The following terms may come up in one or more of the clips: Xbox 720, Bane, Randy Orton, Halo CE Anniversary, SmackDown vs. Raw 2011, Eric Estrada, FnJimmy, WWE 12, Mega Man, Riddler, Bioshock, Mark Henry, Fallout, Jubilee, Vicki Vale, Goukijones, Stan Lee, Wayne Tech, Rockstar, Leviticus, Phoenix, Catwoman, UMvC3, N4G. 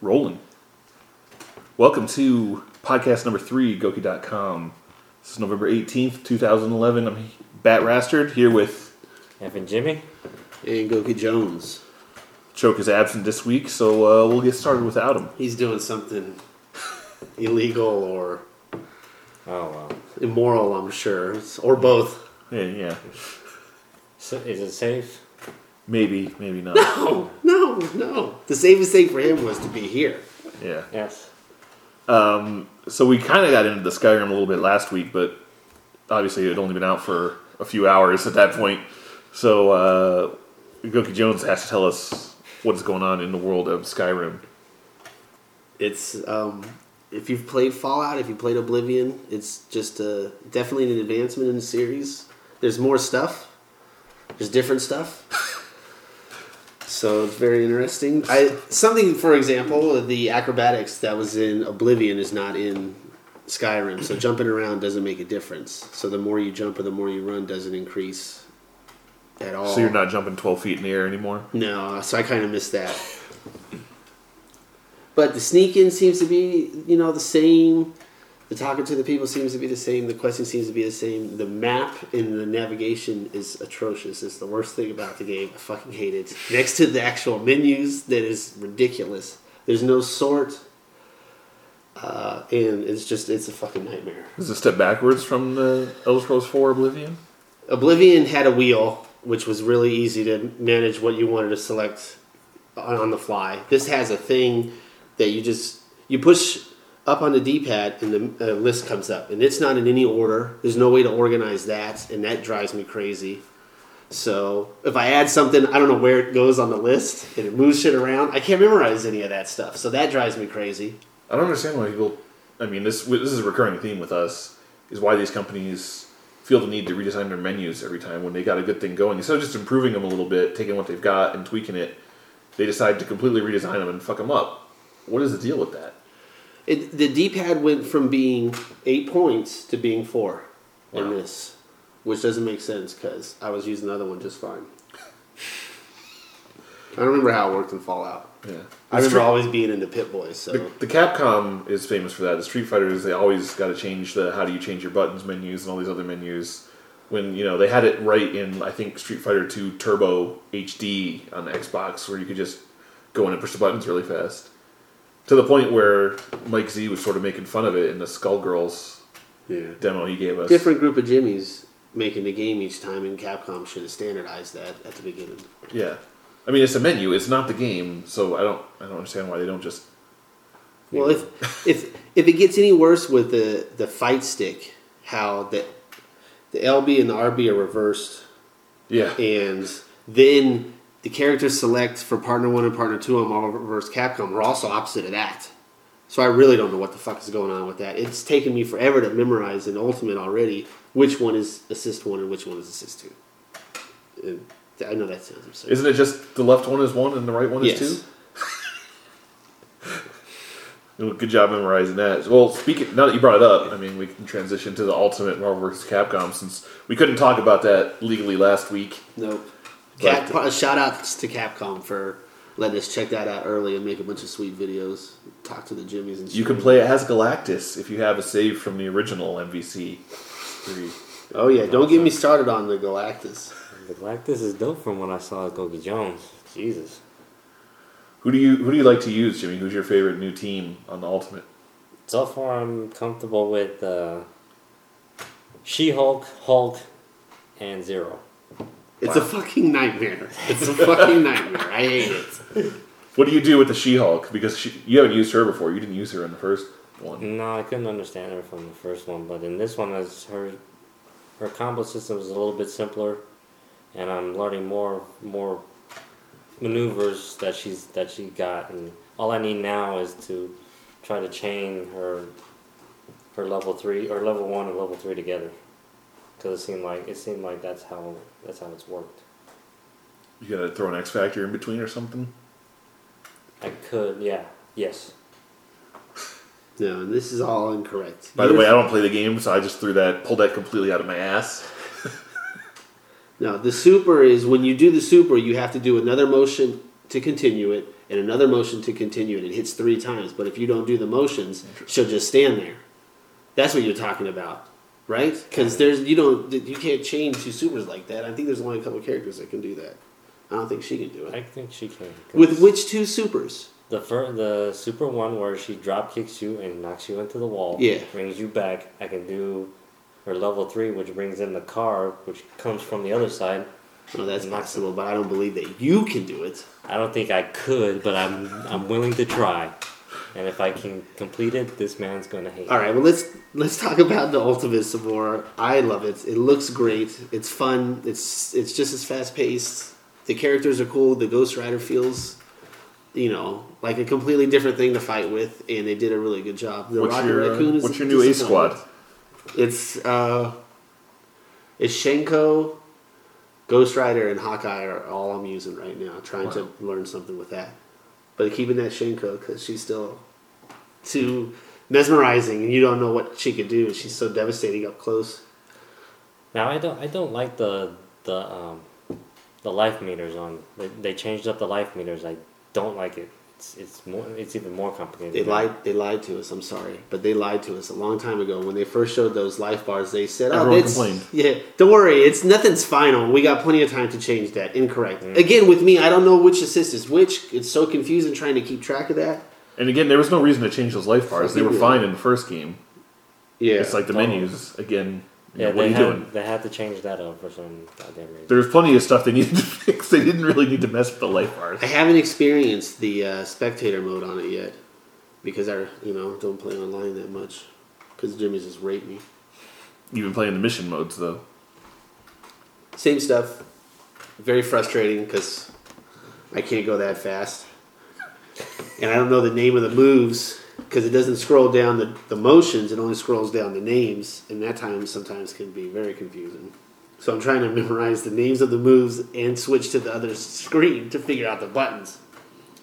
Rolling. Welcome to podcast number 3, Gouki.com. This is November 18th, 2011. I'm BatRastered here with FnJimmy and Goukijones. Choke is absent this week, so we'll get started without him. He's doing something illegal or immoral, I'm sure, or both. Yeah. So is it safe? Maybe not. No. The safest thing for him was to be here. Yeah. Yes. So we kind of got into the Skyrim a little bit last week, but obviously it had only been out for a few hours at that point. So Goukijones has to tell us what's going on in the world of Skyrim. It's if you've played Fallout, if you played Oblivion, it's just definitely an advancement in the series. There's more stuff. There's different stuff. So it's very interesting. Something, for example, the acrobatics that was in Oblivion is not in Skyrim. So jumping around doesn't make a difference. So the more you jump or the more you run doesn't increase at all. So you're not jumping 12 feet in the air anymore? No, so I kind of missed that. But the sneaking seems to be, the same. The talking to the people seems to be the same. The questing seems to be the same. The map and the navigation is atrocious. It's the worst thing about the game. I fucking hate it. Next to the actual menus, that is ridiculous. There's no sort. And it's a fucking nightmare. Is it a step backwards from the Elder Scrolls 4 Oblivion? Oblivion had a wheel, which was really easy to manage what you wanted to select on the fly. This has a thing that you push up on the D-pad and the list comes up. And it's not in any order. There's no way to organize that, and that drives me crazy. So if I add something, I don't know where it goes on the list, and it moves shit around. I can't memorize any of that stuff, so that drives me crazy. I don't understand why people... I mean, this is a recurring theme with us, is why these companies feel the need to redesign their menus every time when they got a good thing going. Instead of just improving them a little bit, taking what they've got and tweaking it, they decide to completely redesign them and fuck them up. What is the deal with that? The D-pad went from being 8 points to being 4 on this, which doesn't make sense because I was using the other one just fine. I don't remember how it worked in Fallout. Yeah, I remember always being into Pit Boys. So the Capcom is famous for that. The Street Fighters, they always got to change the how do you change your buttons menus and all these other menus. When they had it right in, I think, Street Fighter 2 Turbo HD on the Xbox, where you could just go in and push the buttons really fast. To the point where Mike Z was sort of making fun of it in the Skullgirls demo he gave us. Different group of Jimmies making the game each time, and Capcom should have standardized that at the beginning. Yeah. I mean, it's a menu. It's not the game, so I don't understand why they don't just... Well, if it gets any worse with the fight stick, how the LB and the RB are reversed. Yeah. And then... The characters select for Partner 1 and Partner 2 on Marvel vs. Capcom were also opposite of that. So I really don't know what the fuck is going on with that. It's taken me forever to memorize in Ultimate already which one is Assist 1 and which one is Assist 2. I know that sounds absurd. Isn't it just the left one is 1 and the right one is 2? Well, good job memorizing that. Well, now that you brought it up, I mean, we can transition to the Ultimate Marvel vs. Capcom since we couldn't talk about that legally last week. Nope. Shout out to Capcom for letting us check that out early and make a bunch of sweet videos. Talk to the Jimmies and shit. You can play it as Galactus if you have a save from the original MVC 3. Oh yeah, don't get me started on the Galactus. The Galactus is dope from what I saw at Goukijones. Jesus. Who do you like to use, Jimmy? Who's your favorite new team on the Ultimate? So far I'm comfortable with She-Hulk, Hulk, and Zero. It's a fucking nightmare. I hate it. What do you do with the She-Hulk? Because you haven't used her before. You didn't use her in the first one. No, I couldn't understand her from the first one. But in this one, her combo system is a little bit simpler. And I'm learning more maneuvers that she got. And all I need now is to try to chain her level 3 or level 1 and level 3 together. Because it seemed like that's how it's worked. You gotta throw an X Factor in between or something? I could, yeah. Yes. No, this is all incorrect. By the way, I don't play the game, so I just pulled that completely out of my ass. No, the super is when you do the super, you have to do another motion to continue it, and another motion to continue it. It hits three times, but if you don't do the motions, she'll just stand there. That's what you're talking about, right? Because you can't chain two supers like that. I think there's only a couple of characters that can do that. I don't think she can do it. I think she can. With which two supers? The super one where she drop kicks you and knocks you into the wall. Yeah. Brings you back. I can do her level 3, which brings in the car, which comes from the other side. Well, that's possible, but I don't believe that you can do it. I don't think I could, but I'm willing to try. And if I can complete it, this man's going to hate me. All right, well, let's talk about the Ultimate some more. I love it. It looks great. It's fun. It's just as fast-paced. The characters are cool. The Ghost Rider feels, like a completely different thing to fight with, and they did a really good job. The Rocket Raccoon is what's your new Ace Squad? It's Shenko, Ghost Rider, and Hawkeye are all I'm using right now, trying to learn something with that. But keeping that Shenko, because she's still too mesmerizing, and you don't know what she could do, and she's so devastating up close. Now I don't like the life meters on. They changed up the life meters. I don't like it. It's even more complicated. They lied to us. I'm sorry, but they lied to us a long time ago when they first showed those life bars. They said, "Everyone complained." Yeah, don't worry. Nothing's final. We got plenty of time to change that. Incorrect. Mm. Again, with me, I don't know which assist is which. It's so confusing trying to keep track of that. And again, there was no reason to change those life bars. They were fine in the first game. Yeah, it's like the menus again. Yeah, what are you doing? They had to change that up for some goddamn reason. There's plenty of stuff they needed to fix. They didn't really need to mess with the life bars. I haven't experienced the spectator mode on it yet because I, don't play online that much because Jimmy's just raped me. You've been playing the mission modes though. Same stuff. Very frustrating because I can't go that fast, and I don't know the name of the moves. Because it doesn't scroll down the motions, it only scrolls down the names, and that time sometimes can be very confusing. So I'm trying to memorize the names of the moves and switch to the other screen to figure out the buttons,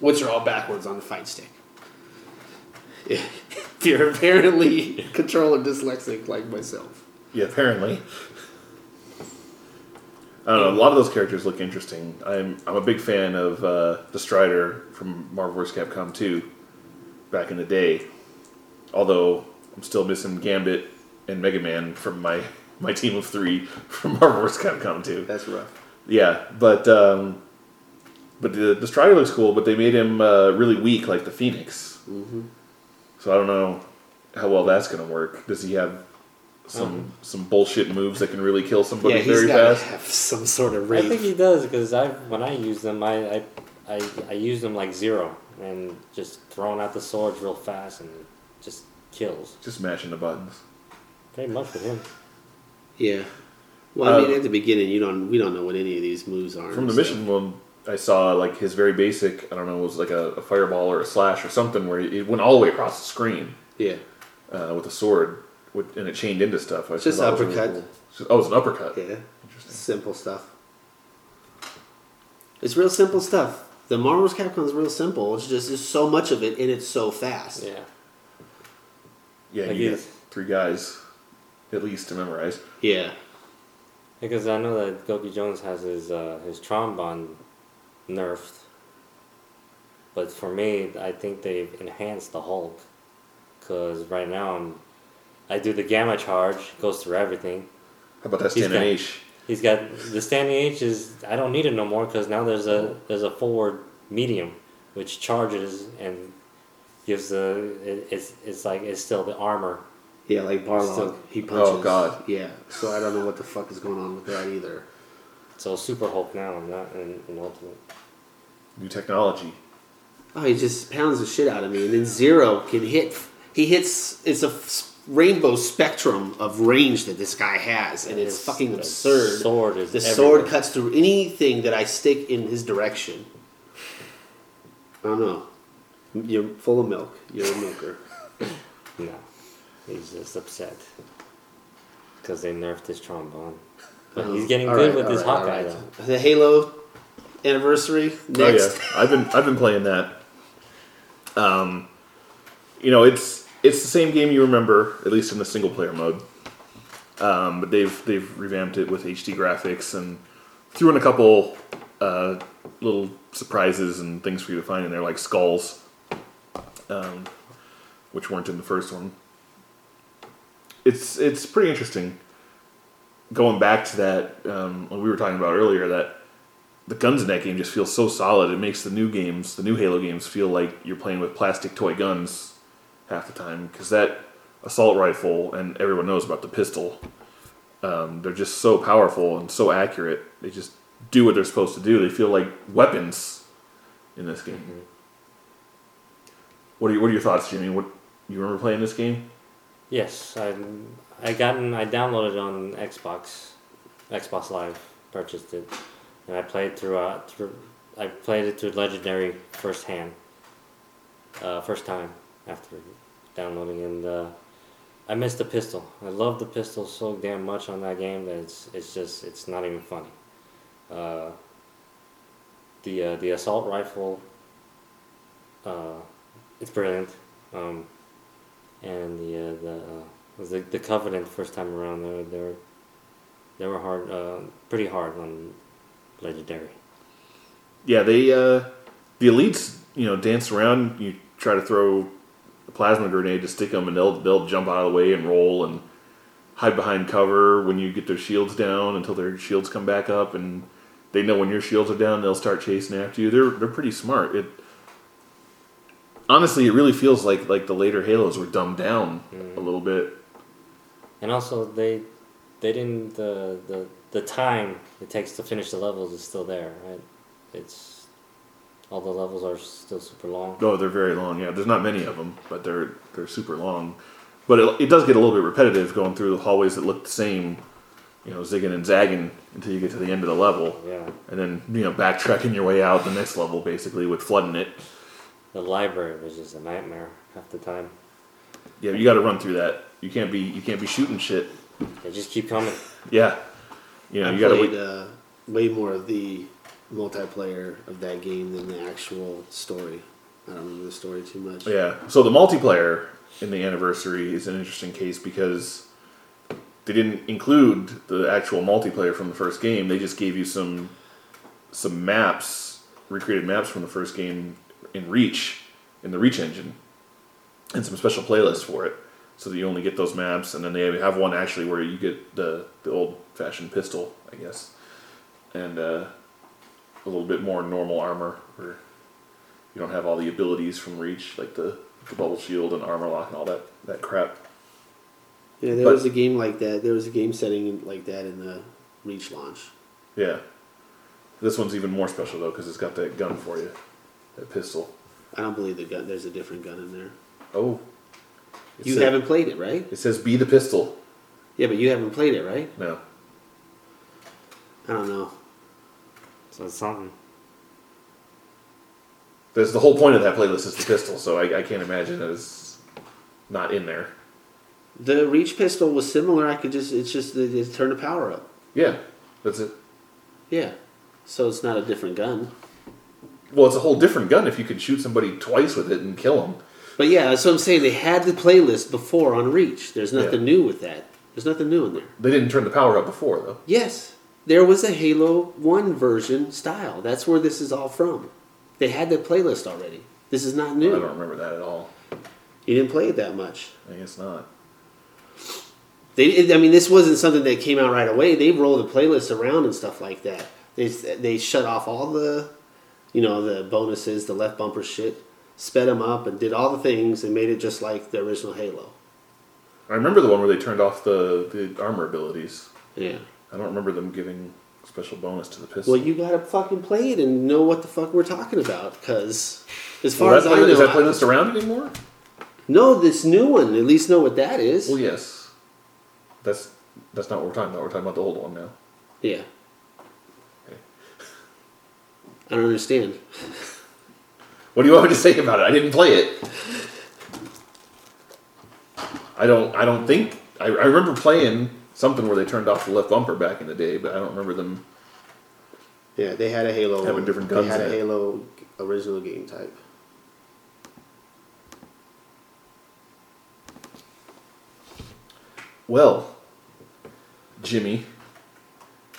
which are all backwards on the fight stick. If you're apparently controller dyslexic like myself. Yeah, apparently. I don't know, a lot of those characters look interesting. I'm a big fan of the Strider from Marvel vs. Capcom 2. Back in the day, although I'm still missing Gambit and Mega Man from my team of 3 from Marvel vs. Capcom 2. That's rough. Yeah, but the Strider looks cool, but they made him really weak, like the Phoenix. Mm-hmm. So I don't know how well that's going to work. Does he have some bullshit moves that can really kill somebody very fast? Yeah, he's got to have some sort of rage. I think he does because when I use them, I use them like Zero. And just throwing out the swords real fast and just kills. Just mashing the buttons. Pretty much with him. Yeah. Well, at the beginning, we don't know what any of these moves are. From the mission one, I saw like his very basic. I don't know, it was like a fireball or a slash or something where it went all the way across the screen. Yeah. With a sword, and it chained into stuff. It's just uppercut. Really cool. It's an uppercut. Yeah. Interesting. Simple stuff. It's real simple stuff. The Marvel vs. Capcom is real simple. It's just there's so much of it, and it's so fast. Yeah. Yeah, you got 3 guys at least to memorize. Yeah. Because I know that Goukijones has his trombone nerfed. But for me, I think they've enhanced the Hulk. Because right now, I do the Gamma Charge. Goes through everything. How about that standing H? He's got the standing H is I don't need it no more because now there's a forward medium which charges and gives it's still the armor. Yeah, like Barlog, he punches. Oh God, yeah. So I don't know what the fuck is going on with that either. So Super Hulk now, not in Ultimate. New technology. Oh, he just pounds the shit out of me, and then Zero can hit. He hits. It's a rainbow spectrum of range that this guy has, and it's fucking absurd. The sword cuts through anything that I stick in his direction. I don't know. You're full of milk. You're a milker. No. He's just upset. Because they nerfed his trombone. But he's getting good with his Hawkeye, though. The Halo Anniversary, next. Oh, yeah. I've been playing that. It's the same game you remember, at least in the single-player mode. But they've revamped it with HD graphics and threw in a couple little surprises and things for you to find in there, like skulls, which weren't in the first one. It's pretty interesting. Going back to that, what we were talking about earlier, that the guns in that game just feel so solid. It makes the new games, the new Halo games, feel like you're playing with plastic toy guns half the time. Because that assault rifle, and everyone knows about the pistol, they're just so powerful and so accurate. They just do what they're supposed to do. They feel like weapons in this game. Mm-hmm. What are your thoughts, Jimmy? You remember playing this game? Yes, I downloaded it on Xbox Live, purchased it, and I played through Legendary first time after downloading, and I missed the pistol. I love the pistol so damn much on that game that it's not even funny. The assault rifle, it's brilliant. And the Covenant first time around, they were hard, pretty hard on Legendary. Yeah, the elites, dance around. You try to throw a plasma grenade to stick them, and they'll jump out of the way and roll and hide behind cover when you get their shields down until their shields come back up, and they know when your shields are down, they'll start chasing after you. They're pretty smart. Honestly, it really feels like the later Halos were dumbed down a little bit. And also, they didn't the time it takes to finish the levels is still there, right? It's all the levels are still super long. Oh, they're very long. Yeah, there's not many of them, but they're super long. But it does get a little bit repetitive going through the hallways that look the same, zigging and zagging until you get to the end of the level. Yeah. And then backtracking your way out the next level basically with flooding it. The library was just a nightmare half the time. Yeah, you got to run through that. You can't be shooting shit. They just keep coming. Yeah, you got to wait. Way more of the multiplayer of that game than the actual story. I don't remember the story too much. Yeah, so the multiplayer in the Anniversary is an interesting case because they didn't include the actual multiplayer from the first game. They just gave you some maps, recreated maps from the first game. In the Reach engine, and some special playlists for it, so that you only get those maps, and then they have one actually where you get the old-fashioned pistol, I guess, and a little bit more normal armor, where you don't have all the abilities from Reach, like the bubble shield and armor lock and all that crap. Yeah, was a game like that. There was a game setting like that in the Reach launch. Yeah. This one's even more special, though, because it's got that gun for you. That pistol. I don't believe the gun. There's a different gun in there. Oh. You haven't played it, right? It says be the pistol. Yeah, but you haven't played it, right? No. I don't know. So it's something. There's the whole point of that playlist is the pistol, so I can't imagine that it's not in there. The Reach pistol was similar. It's turn the power up. Yeah, that's it. Yeah. So it's not a different gun. Well, it's a whole different gun if you could shoot somebody twice with it and kill them. But yeah, that's what I'm saying. They had the playlist before on Reach. There's nothing new with that. There's nothing new in there. They didn't turn the power up before, though. Yes. There was a Halo 1 version style. That's where this is all from. They had the playlist already. This is not new. I don't remember that at all. You didn't play it that much. I guess not. This wasn't something that came out right away. They rolled the playlist around and stuff like that. They shut off all the... the bonuses, the left bumper shit, sped them up and did all the things and made it just like the original Halo. I remember the one where they turned off the armor abilities. Yeah. I don't remember them giving special bonus to the pistol. Well, you gotta fucking play it and know what the fuck we're talking about, because as far as I know... Is that playlist around anymore? No, this new one. At least know what that is. Well, yes. That's not what we're talking about. We're talking about the old one now. Yeah. I don't understand. What do you want me to say about it? I didn't play it. I don't think... I remember playing something where they turned off the left bumper back in the day, but I don't remember them... Yeah, they had a Halo... having different guns. They had a Halo original game type. Well, Jimmy,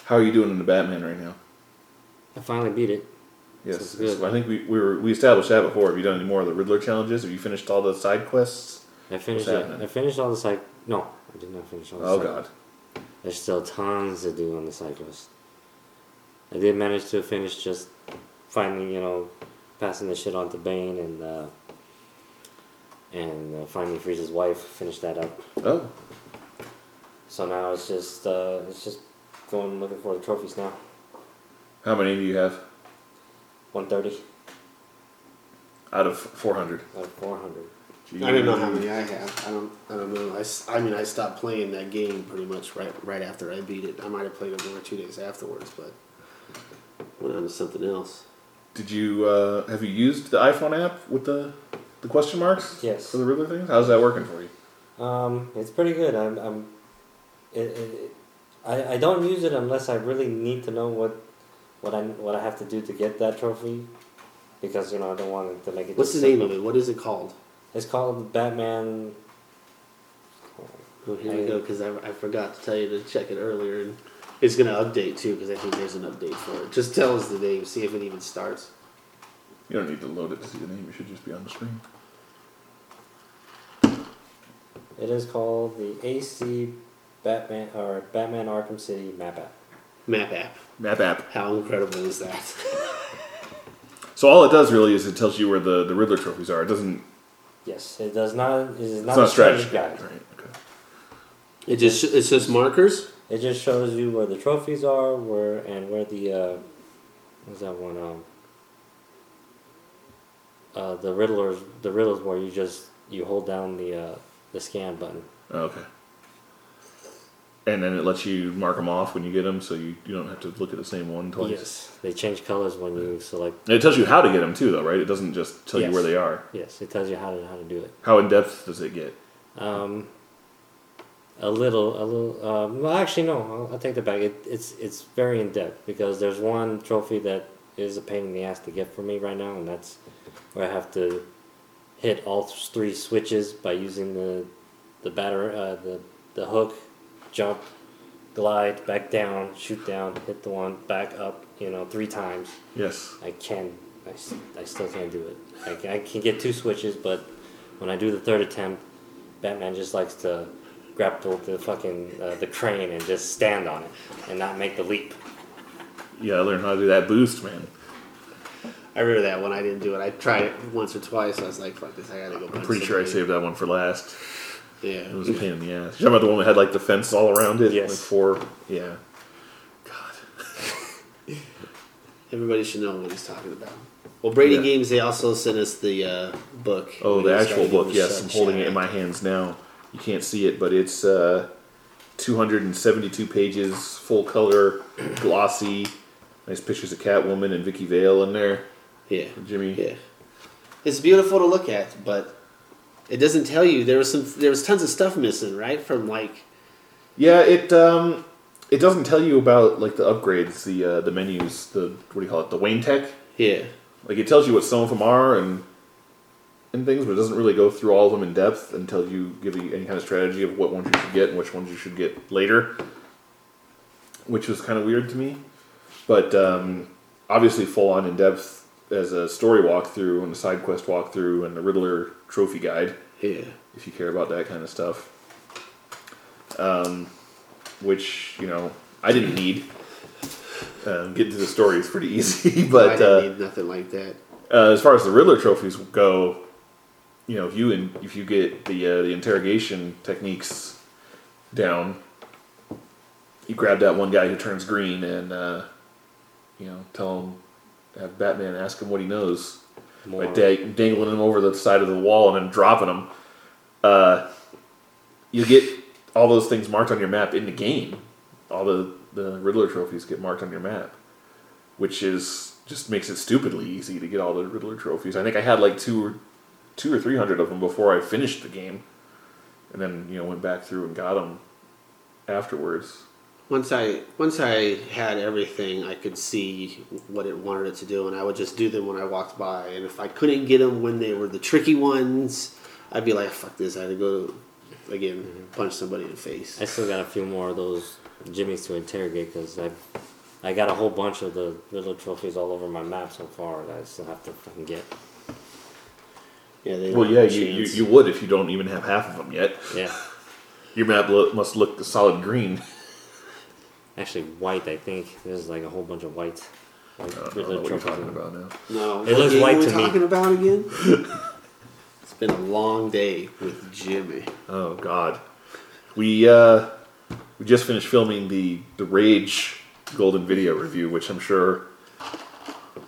how are you doing in the Batman right now? I finally beat it. Yes, so good. I think we established that before. Have you done any more of the Riddler challenges? Have you finished all the side quests? No, I did not finish all the side quests. Oh, God. There's still tons to do on the side quests. I did manage to finish just finally, passing the shit on to Bane and finally Frieza's wife. Finish that up. Oh. So now it's just going looking for the trophies now. How many do you have? 130. Out of 400. Jeez. I don't know how many I have. I don't know. I stopped playing that game pretty much right after I beat it. I might have played it 1 or 2 days afterwards, but went on to something else. Did you have you used the iPhone app with the question marks? Yes. For the Riddler thing? How's that working for you? It's pretty good. I don't use it unless I really need to know what I have to do to get that trophy, because I don't want it to make it. What's the name of it? What is it called? It's called Batman. Oh, here we go, because I forgot to tell you to check it earlier. And it's going to update, too, because I think there's an update for it. Just tell us the name, see if it even starts. You don't need to load it to see the name. It should just be on the screen. It is called the AC Batman, or Batman Arkham City map app. How incredible is that? So all it does really is it tells you where the Riddler trophies are. It doesn't... Yes, it does not... It's not a strategy guide. Right, okay. It's just markers? It just shows you where the trophies are, where the... what's that one? The Riddler's where you hold down the scan button. Oh, okay. And then it lets you mark them off when you get them, so you don't have to look at the same one twice. Yes, they change colors when you select. And it tells you how to get them too, though, right? It doesn't just tell you where they are. Yes, it tells you how to do it. How in depth does it get? A little. Well, actually, no. I'll take that back. It's very in depth, because there's one trophy that is a pain in the ass to get for me right now, and that's where I have to hit all three switches by using the hook. Jump, glide, back down, shoot down, hit the one, back up, 3 times. Yes. I still can't do it. I can get 2 switches, but when I do the third attempt, Batman just likes to grapple the fucking, the crane and just stand on it and not make the leap. Yeah, I learned how to do that boost, man. I remember that one. I didn't do it. I tried it once or twice. I was like, fuck this, I gotta go. I'm pretty sure I saved that one for last. Yeah. It was a pain in the ass. You remember the one that had the fence all around it? Yes. 4. Yeah. God. Everybody should know what he's talking about. Well, Brady Games, they also sent us the book. Oh, the actual book, yes. I'm holding it in my hands now. You can't see it, but it's 272 pages, full color, glossy. Nice pictures of Catwoman and Vicki Vale in there. Yeah. FnJimmy. Yeah. It's beautiful to look at, but... It doesn't tell you. There was tons of stuff missing, right? From yeah, it doesn't tell you about the upgrades, the menus, the Wayne Tech. Yeah. It tells you what some of them are and things, but it doesn't really go through all of them in depth until you give you any kind of strategy of what ones you should get and which ones you should get later, which was kind of weird to me. But obviously, full on in depth. As a story walkthrough and a side quest walkthrough and the Riddler trophy guide. Yeah. If you care about that kind of stuff. Which, I didn't need. Getting to the story is pretty easy, but... I didn't need nothing like that. As far as the Riddler trophies go, if you get the interrogation techniques down, you grab that one guy who turns green and, tell him... Have Batman ask him what he knows by dangling him over the side of the wall and then dropping him. You get all those things marked on your map in the game. All the Riddler trophies get marked on your map, which just makes it stupidly easy to get all the Riddler trophies. I think I had 200 or 300 of them before I finished the game, and then went back through and got them afterwards. Once I had everything, I could see what it wanted it to do, and I would just do them when I walked by. And if I couldn't get them when they were the tricky ones, I'd be like, "Fuck this! I had to go again, punch somebody in the face." I still got a few more of those Jimmies to interrogate because I I got a whole bunch of the Riddler trophies all over my map so far that I still have to fucking get. Yeah, they well, yeah, you would if you don't even have half of them yet. Yeah. Your map must look a solid green. Actually, white, I think. There's like a whole bunch of white. Like, I don't know what you're talking about now. No, it looks white to me. What are we talking about again? It's been a long day with Jimmy. Oh, God. We just finished filming the Rage Golden Video Review, which I'm sure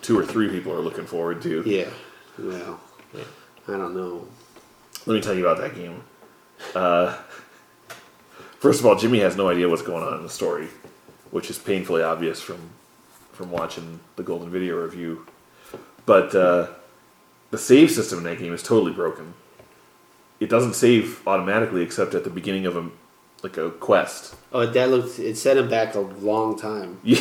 2 or 3 people are looking forward to. Yeah. Well, yeah. I don't know. Let me tell you about that game. First of all, Jimmy has no idea what's going on in the story, which is painfully obvious from watching the Golden Video Review. But the save system in that game is totally broken. It doesn't save automatically except at the beginning of a quest. Oh, that it set him back a long time. Yeah.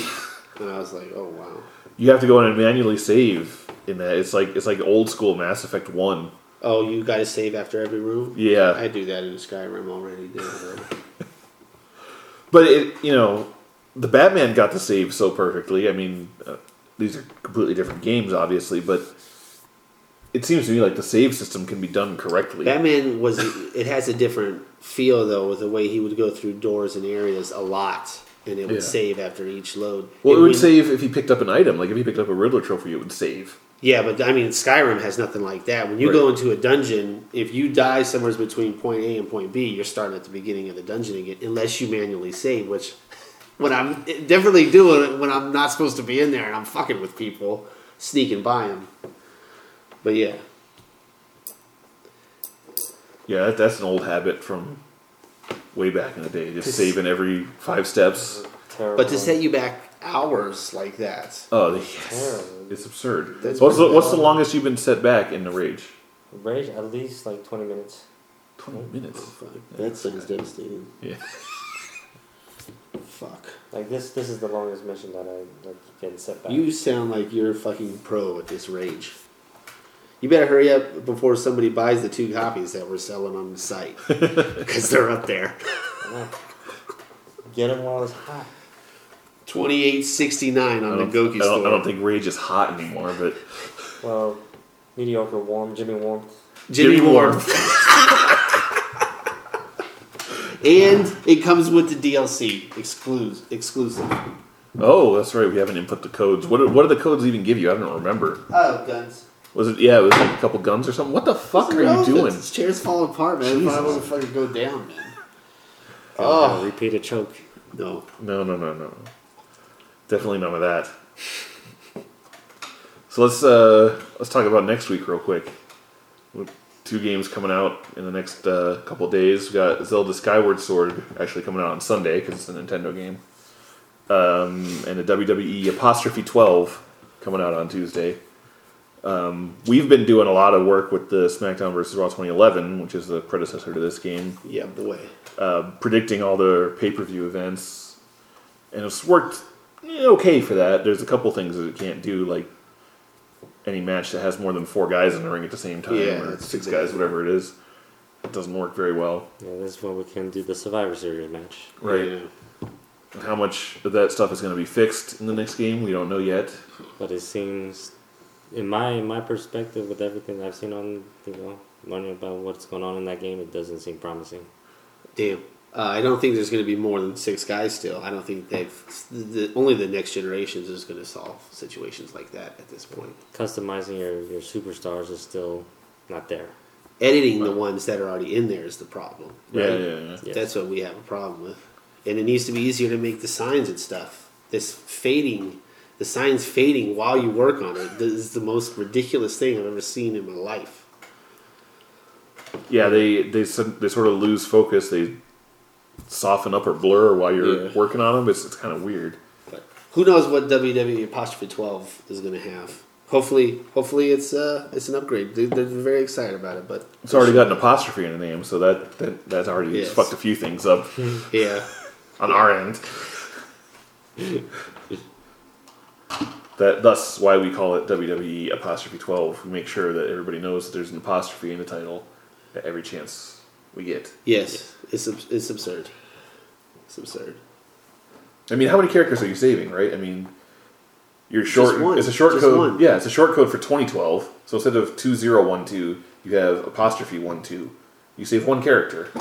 And I was like, oh wow. You have to go in and manually save in that. It's like old school Mass Effect 1. Oh, you gotta save after every room? Yeah. I do that in Skyrim already. But the Batman got to save so perfectly. I mean, these are completely different games, obviously, but it seems to me like the save system can be done correctly. Batman it has a different feel, though, with the way he would go through doors and areas a lot, and it would save after each load. Well, it would save if he picked up an item. Like, if he picked up a Riddler trophy, it would save. Yeah, but, I mean, Skyrim has nothing like that. When you go into a dungeon, if you die somewhere between point A and point B, you're starting at the beginning of the dungeon again, unless you manually save, which... When I'm definitely doing it when I'm not supposed to be in there and I'm fucking with people, sneaking by them. But yeah. Yeah, that's an old habit from way back in the day, just saving every 5 steps. Terrible. But to set you back hours like that. Oh, yes. It's absurd. What's the longest you've been set back in the Rage? Rage, at least like 20 minutes. 20 minutes? That sounds devastating. Yeah. Fuck. Like this is the longest mission that I can set back. You sound like you're fucking pro at this Rage. You better hurry up before somebody buys the 2 copies that we're selling on the site. Because they're up there. Get them while it's hot. $28.69 on the Gouki store. I don't think Rage is hot anymore, but... Well, mediocre warm. Jimmy warmth. And it comes with the DLC, exclusive. Oh, that's right. We haven't input the codes. What do the codes even give you? I don't remember. Oh, guns. Was it? Yeah, it was like a couple guns or something. What the fuck are you doing? This chair's falling apart, man. Jesus. I want to fucking go down, man. Oh, repeat a choke. No. Definitely none of that. So let's talk about next week real quick. 2 games coming out in the next couple days. We got Zelda Skyward Sword actually coming out on Sunday because it's a Nintendo game, and the WWE Apostrophe 12 coming out on Tuesday. We've been doing a lot of work with the SmackDown vs. Raw 2011, which is the predecessor to this game. Yeah, boy. Predicting all the pay-per-view events, and it's worked okay for that. There's a couple things that it can't do, like any match that has more than 4 guys in the ring at the same time, or 6 guys, whatever it is. It doesn't work very well. Yeah, that's why we can do the Survivor Series match. Right. Yeah. How much of that stuff is going to be fixed in the next game, we don't know yet. But it seems, in my perspective, with everything I've seen on, learning about what's going on in that game, it doesn't seem promising. Damn. I don't think there's going to be more than 6 guys still. I don't think only the next generations is going to solve situations like that at this point. Customizing your superstars is still not there. Editing the ones that are already in there is the problem. Right? Yeah. That's what we have a problem with. And it needs to be easier to make the signs and stuff. The signs fading while you work on it is the most ridiculous thing I've ever seen in my life. Yeah, they sort of lose focus. They soften up or blur while you're working on them. It's kind of weird. But who knows what WWE Apostrophe 12 is going to have? Hopefully it's an upgrade. They're very excited about it, but it's already got an apostrophe in the name, so that's already fucked a few things up. Yeah, on our end. Thus why we call it WWE Apostrophe 12. We make sure that everybody knows that there's an apostrophe in the title at every chance we get. Yes, it's absurd. I mean, how many characters are you saving, right? I mean, you're short. Just one. It's a short code. One. Yeah, it's a short code for 2012. So instead of 2012, you have '12. You save one character.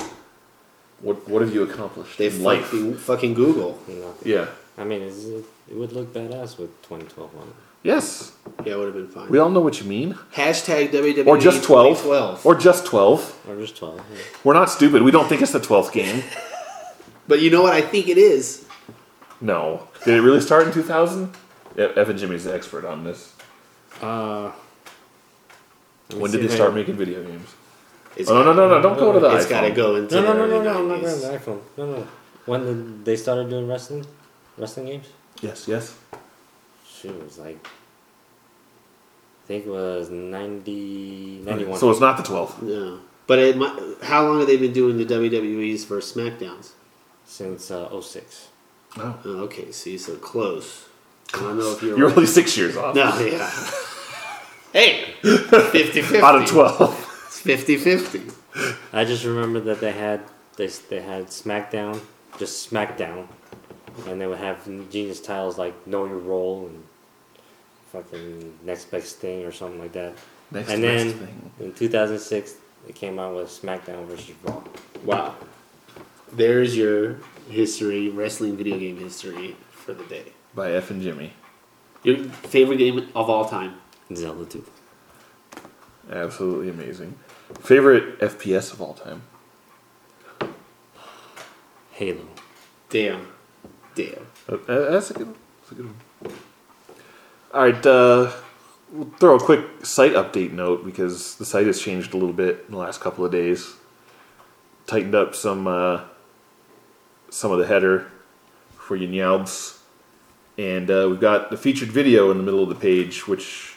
What have you accomplished? They life fucking Google. You know? Yeah. I mean, it would look badass with 2012 on it. Yes. Yeah, it would have been fine. We all know what you mean. Hashtag WWE or just 12. 12. Or just 12. Or just 12. Yeah. We're not stupid. We don't think it's the 12th game. But you know what? I think it is. No. Did it really start in 2000? FnJimmy's the expert on this. When did they start making video games? No, don't go to the iPhone. It's got to go into the I'm not going to the iPhone. No. When did they started doing wrestling games? Yes. Shoot, it was like... I think it was 91. So it's not the 12th. No. But how long have they been doing the WWE's versus SmackDowns? Since 06. Oh. Okay, see, so close. I don't know if you're only 6 years off. No, yeah. Hey! 50-50. Out of 12. 50-50. I just remember that they had SmackDown, just SmackDown, and they would have genius titles like Know Your Role and fucking Next Best Thing or something like that. Next Best Thing. In 2006, it came out with SmackDown versus Raw. Wow. There's your history, wrestling video game history for the day. By FnJimmy. Your favorite game of all time? Zelda 2. Absolutely amazing. Favorite FPS of all time? Halo. Damn. That's a good one. Alright, we'll throw a quick site update note because the site has changed a little bit in the last couple of days. Tightened up some of the header for you nyobs. And we've got the featured video in the middle of the page, which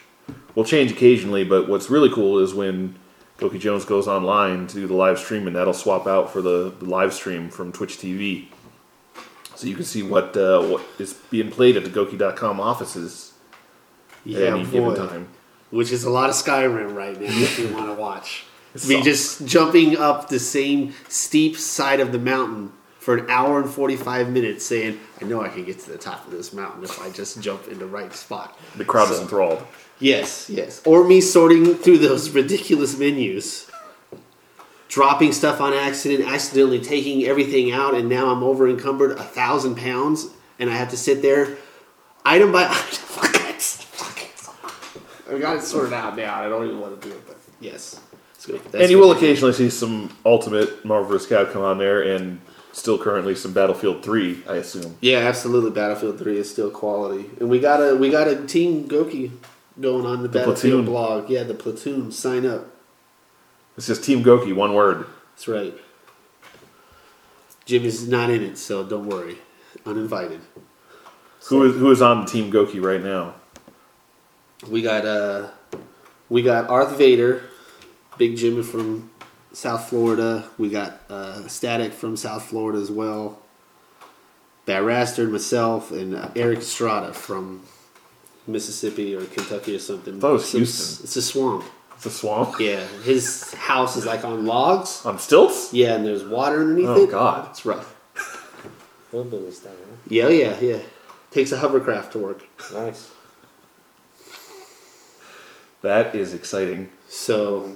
will change occasionally, but what's really cool is when Goukijones goes online to do the live stream, and that'll swap out for the live stream from Twitch TV. So you can see what is being played at the Gouki.com offices at any given time. Which is a lot of Skyrim right now, if you want to watch. Just jumping up the same steep side of the mountain for an hour and 45 minutes saying, I know I can get to the top of this mountain if I just jump in the right spot. The crowd is enthralled. Yes. Or me sorting through those ridiculous menus. Dropping stuff on accident, accidentally taking everything out, and now I'm over encumbered 1,000 pounds, and I have to sit there item by item. I got it sorted out now. I don't even want to do it, but yes. It's good. And you will occasionally see some Ultimate Marvel vs. Capcom on there, and still currently some Battlefield 3, I assume. Yeah, absolutely. Battlefield 3 is still quality. And we got a Team Gouki going on the Battlefield platoon. Blog. Yeah, the platoon. Sign up. It's just Team Gouki, one word. That's right. Jimmy's not in it, so don't worry. Uninvited. Who is on Team Gouki right now? We got Darth Vader, Big Jimmy from South Florida. We got Static from South Florida as well. BatRastered, myself, and Eric Estrada from Mississippi or Kentucky or something. That was Houston. It's a swamp. It's a swamp? Yeah. His house is like on logs. On stilts? Yeah, and there's water underneath it. Oh, God. It's rough. We'll do this down there. Yeah. Takes a hovercraft to work. Nice. That is exciting. So,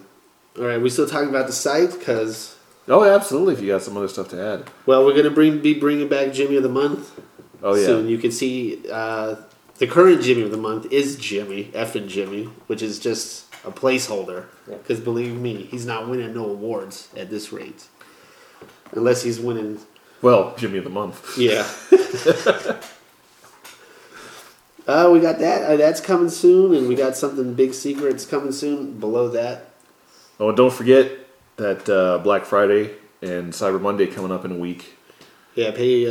all right, we still talking about the site? Because... Oh, absolutely, if you got some other stuff to add. Well, we're going to be bringing back Jimmy of the Month. Oh, yeah. Soon you can see... The current Jimmy of the Month is FnJimmy, which is just a placeholder. Because believe me, he's not winning no awards at this rate. Unless he's winning... Well, Jimmy of the Month. Yeah. We got that. That's coming soon. And we got something big secrets coming soon below that. Oh, and don't forget that Black Friday and Cyber Monday coming up in a week. Yeah, pay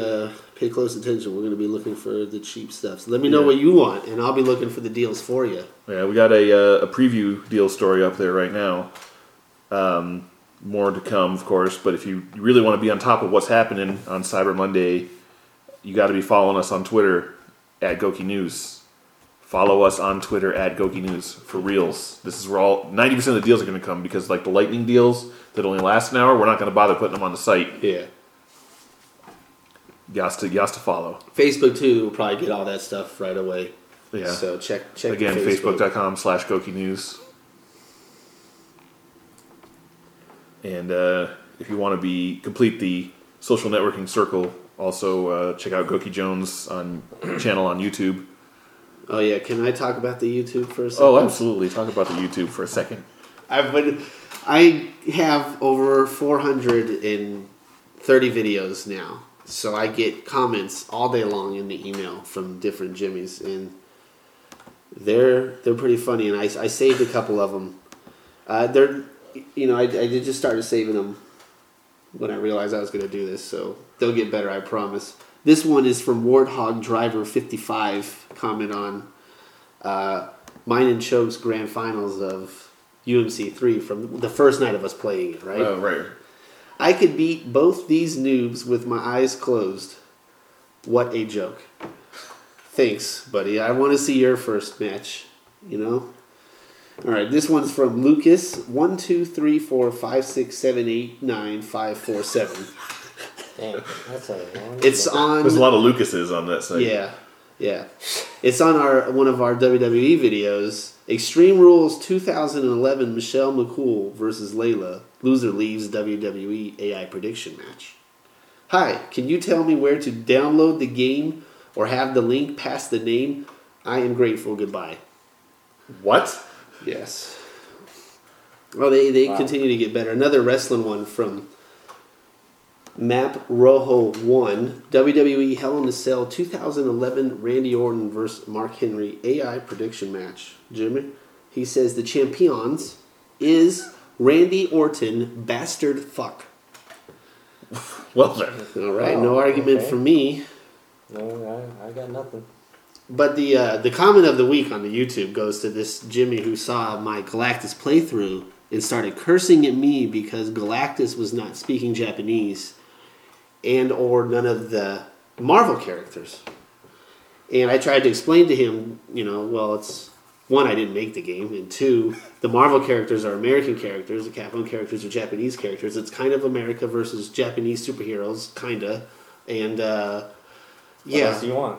close attention. We're going to be looking for the cheap stuff. So let me know what you want, and I'll be looking for the deals for you. Yeah, we got a preview deal story up there right now. More to come, of course. But if you really want to be on top of what's happening on Cyber Monday, you got to be following us on Twitter at Gouki News. Follow us on Twitter at Gouki News for reals. This is where all 90% of the deals are going to come because, like the lightning deals that only last an hour, we're not going to bother putting them on the site. Yeah. Yas to follow. Facebook too will probably get all that stuff right away. Yeah. So check again. Facebook.com/Gouki News. And if you want to complete the social networking circle, also check out Goukijones channel on YouTube. Oh yeah, can I talk about the YouTube for a second? Oh, absolutely. Talk about the YouTube for a second. I have over 430 videos now, so I get comments all day long in the email from different Jimmys, and they're pretty funny. And I saved a couple of them. I just started saving them when I realized I was going to do this, so they'll get better, I promise. This one is from Warthog Driver 55. Comment on mine and Choke's grand finals of UMC3 from the first night of us playing it, right? Oh, right. I could beat both these noobs with my eyes closed. What a joke. Thanks, buddy. I want to see your first match, you know? All right, this one's from Lucas 1234567895547. Dang, that's a long There's a lot of Lucases on that site. Yeah. It's on one of our WWE videos. Extreme Rules 2011 Michelle McCool versus Layla. Loser leaves WWE AI prediction match. Hi, can you tell me where to download the game or have the link past the name? I am grateful. Goodbye. What? Yes. Well, they continue to get better. Another wrestling one from Map Rojo 1, WWE Hell in a Cell 2011 Randy Orton vs. Mark Henry AI prediction match. Jimmy, he says the champions is Randy Orton, bastard fuck. Well then. All right, no argument for me. No, I got nothing. But the comment of the week on the YouTube goes to this Jimmy who saw my Galactus playthrough and started cursing at me because Galactus was not speaking Japanese and or none of the Marvel characters. And I tried to explain to him, it's one, I didn't make the game, and two, the Marvel characters are American characters, the Capcom characters are Japanese characters. It's kind of America versus Japanese superheroes, kinda. And what else do you want?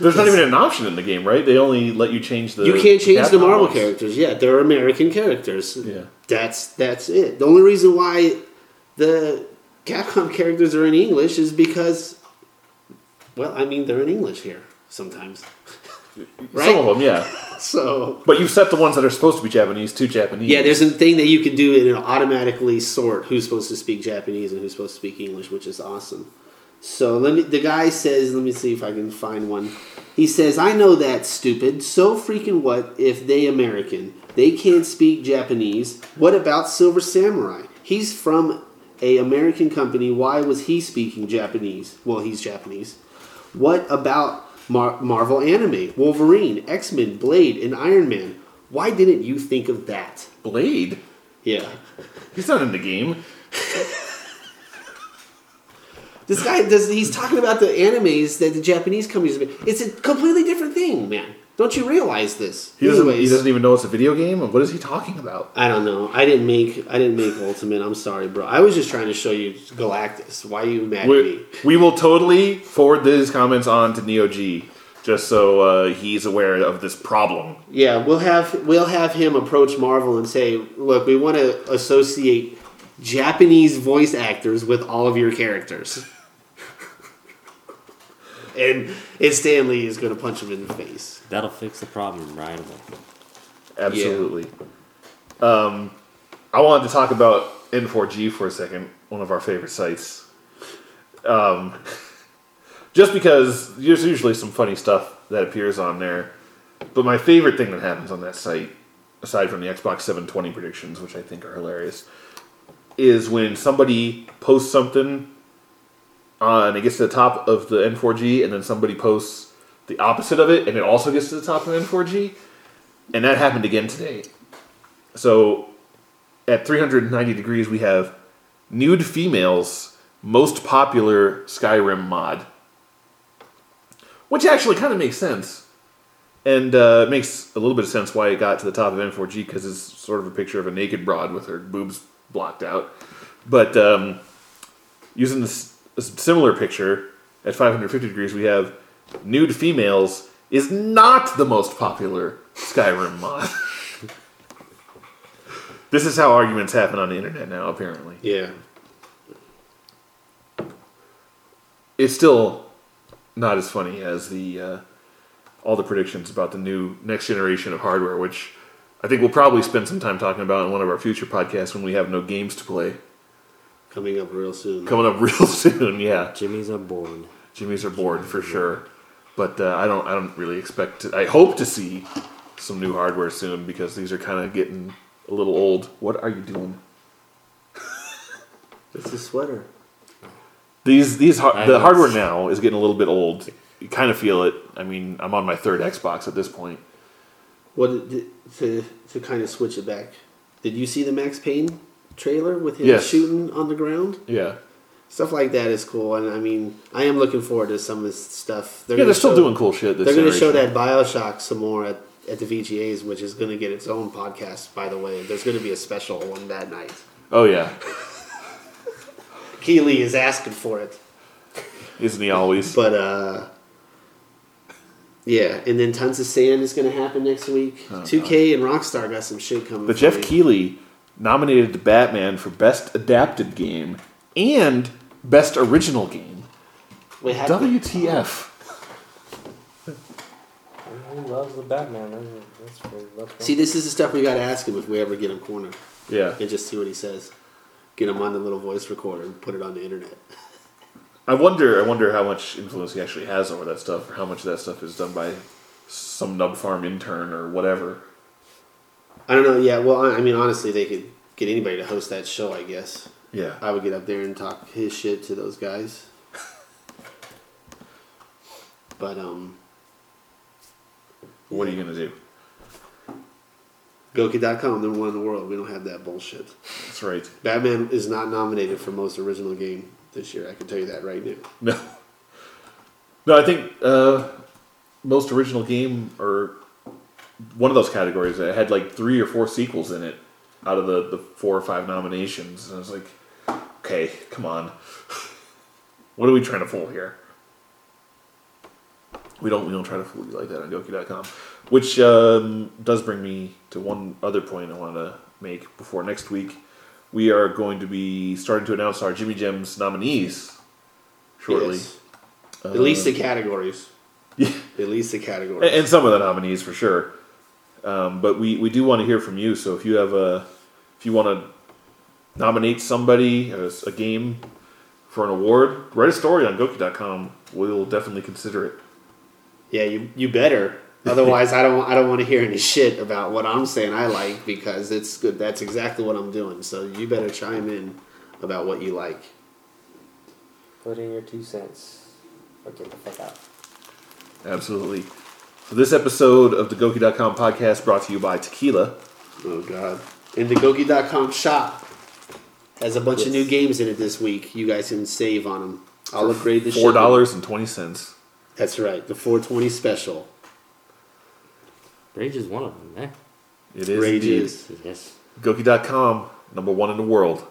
There's not even an option in the game, right? They only let you change the... You can't change the Marvel characters. Yeah, they're American characters. Yeah, that's it. The only reason why the Capcom characters are in English is because, they're in English here sometimes. Right? Some of them, yeah. But you set the ones that are supposed to be Japanese to Japanese. Yeah, there's a thing that you can do and it'll automatically sort who's supposed to speak Japanese and who's supposed to speak English, which is awesome. So the guy says, let me see if I can find one. He says, I know that's stupid. So freaking what if they American? They can't speak Japanese. What about Silver Samurai? He's from a American company. Why was he speaking Japanese? Well, he's Japanese. What about Marvel anime? Wolverine, X-Men, Blade, and Iron Man. Why didn't you think of that? Blade? Yeah. He's not in the game. This guy he's talking about the animes that the Japanese companies make. It's a completely different thing, man. Don't you realize this? He doesn't even know it's a video game. What is he talking about? I don't know. I didn't make Ultimate. I'm sorry, bro. I was just trying to show you Galactus. Why are you mad at me? We will totally forward these comments on to Neo G, just so he's aware of this problem. Yeah, we'll have him approach Marvel and say, look, we want to associate Japanese voice actors with all of your characters. And Stan Lee is going to punch him in the face. That'll fix the problem right away. Absolutely. Yeah. I wanted to talk about N4G for a second, one of our favorite sites. Just because there's usually some funny stuff that appears on there. But my favorite thing that happens on that site, aside from the Xbox 720 predictions, which I think are hilarious, is when somebody posts something and it gets to the top of the N4G, and then somebody posts the opposite of it and it also gets to the top of the N4G. And that happened again today. So at 390 degrees, we have nude females, most popular Skyrim mod. Which actually kind of makes sense. And it makes a little bit of sense why it got to the top of N4G, because it's sort of a picture of a naked broad with her boobs blocked out, but using this similar picture at 550 degrees, we have nude females is not the most popular Skyrim mod. This is how arguments happen on the internet now, apparently. Yeah. It's still not as funny as the all the predictions about the new next generation of hardware, which I think we'll probably spend some time talking about in one of our future podcasts when we have no games to play. Coming up real soon. Coming up real soon, yeah. Jimmies are born. Jimmies are born for sure. But I don't really expect to, I hope to see some new hardware soon because these are kind of getting a little old. What are you doing? It's a sweater. The hardware now is getting a little bit old. You kind of feel it. I mean, I'm on my third Xbox at this point. What to kind of switch it back? Did you see the Max Payne trailer with him shooting on the ground? Yeah. Stuff like that is cool, and I mean, I am looking forward to some of this stuff. They're still doing cool shit. They're going to show that BioShock some more at the VGAs, which is going to get its own podcast. By the way, there's going to be a special one that night. Oh yeah. Keeley is asking for it. Isn't he always? But yeah, and then Tons of Sand is going to happen next week. Oh, 2K and Rockstar got some shit coming. But Jeff Keighley nominated the Batman for Best Adapted Game and Best Original Game. Wait, WTF. He loves the Batman. That's see, this is the stuff we got to ask him if we ever get him cornered. Yeah. And just see what he says. Get him on the little voice recorder and put it on the internet. I wonder how much influence he actually has over that stuff, or how much of that stuff is done by some nub farm intern or whatever. I don't know. Yeah, well, I mean, honestly, they could get anybody to host that show, I guess. Yeah. I would get up there and talk his shit to those guys. But, what are you going to do? Gouki.com, number one in the world. We don't have that bullshit. That's right. Batman is not nominated for most original game this year. I can tell you that right now. No, I think most original game or one of those categories that had like 3 or 4 sequels in it out of the 4 or 5 nominations. And I was like, okay, come on. What are we trying to fool here? We don't try to fool you like that on Gouki.com. Which does bring me to one other point I want to make before next week. We are going to be starting to announce our Jimmy Gems nominees shortly. Yes. At least the categories. Yeah. At least the categories. And some of the nominees for sure. But we do want to hear from you. So if you have if you want to nominate somebody or a game for an award, write a story on Gouki.com. We'll definitely consider it. Yeah, you better. Otherwise, I don't want to hear any shit about what I'm saying I like because it's good. That's exactly what I'm doing. So you better chime in about what you like. Put in your 2 cents or get the fuck out. Absolutely. So this episode of the Gouki.com podcast brought to you by Tequila. Oh, God. And the Gouki.com shop has a bunch of new games in it this week. You guys can save on them. I'll upgrade the shit. $4.20. That's right. The $4.20 special. Rage is one of them, man. It is. Rage is. Yes. Gouki.com, number one in the world.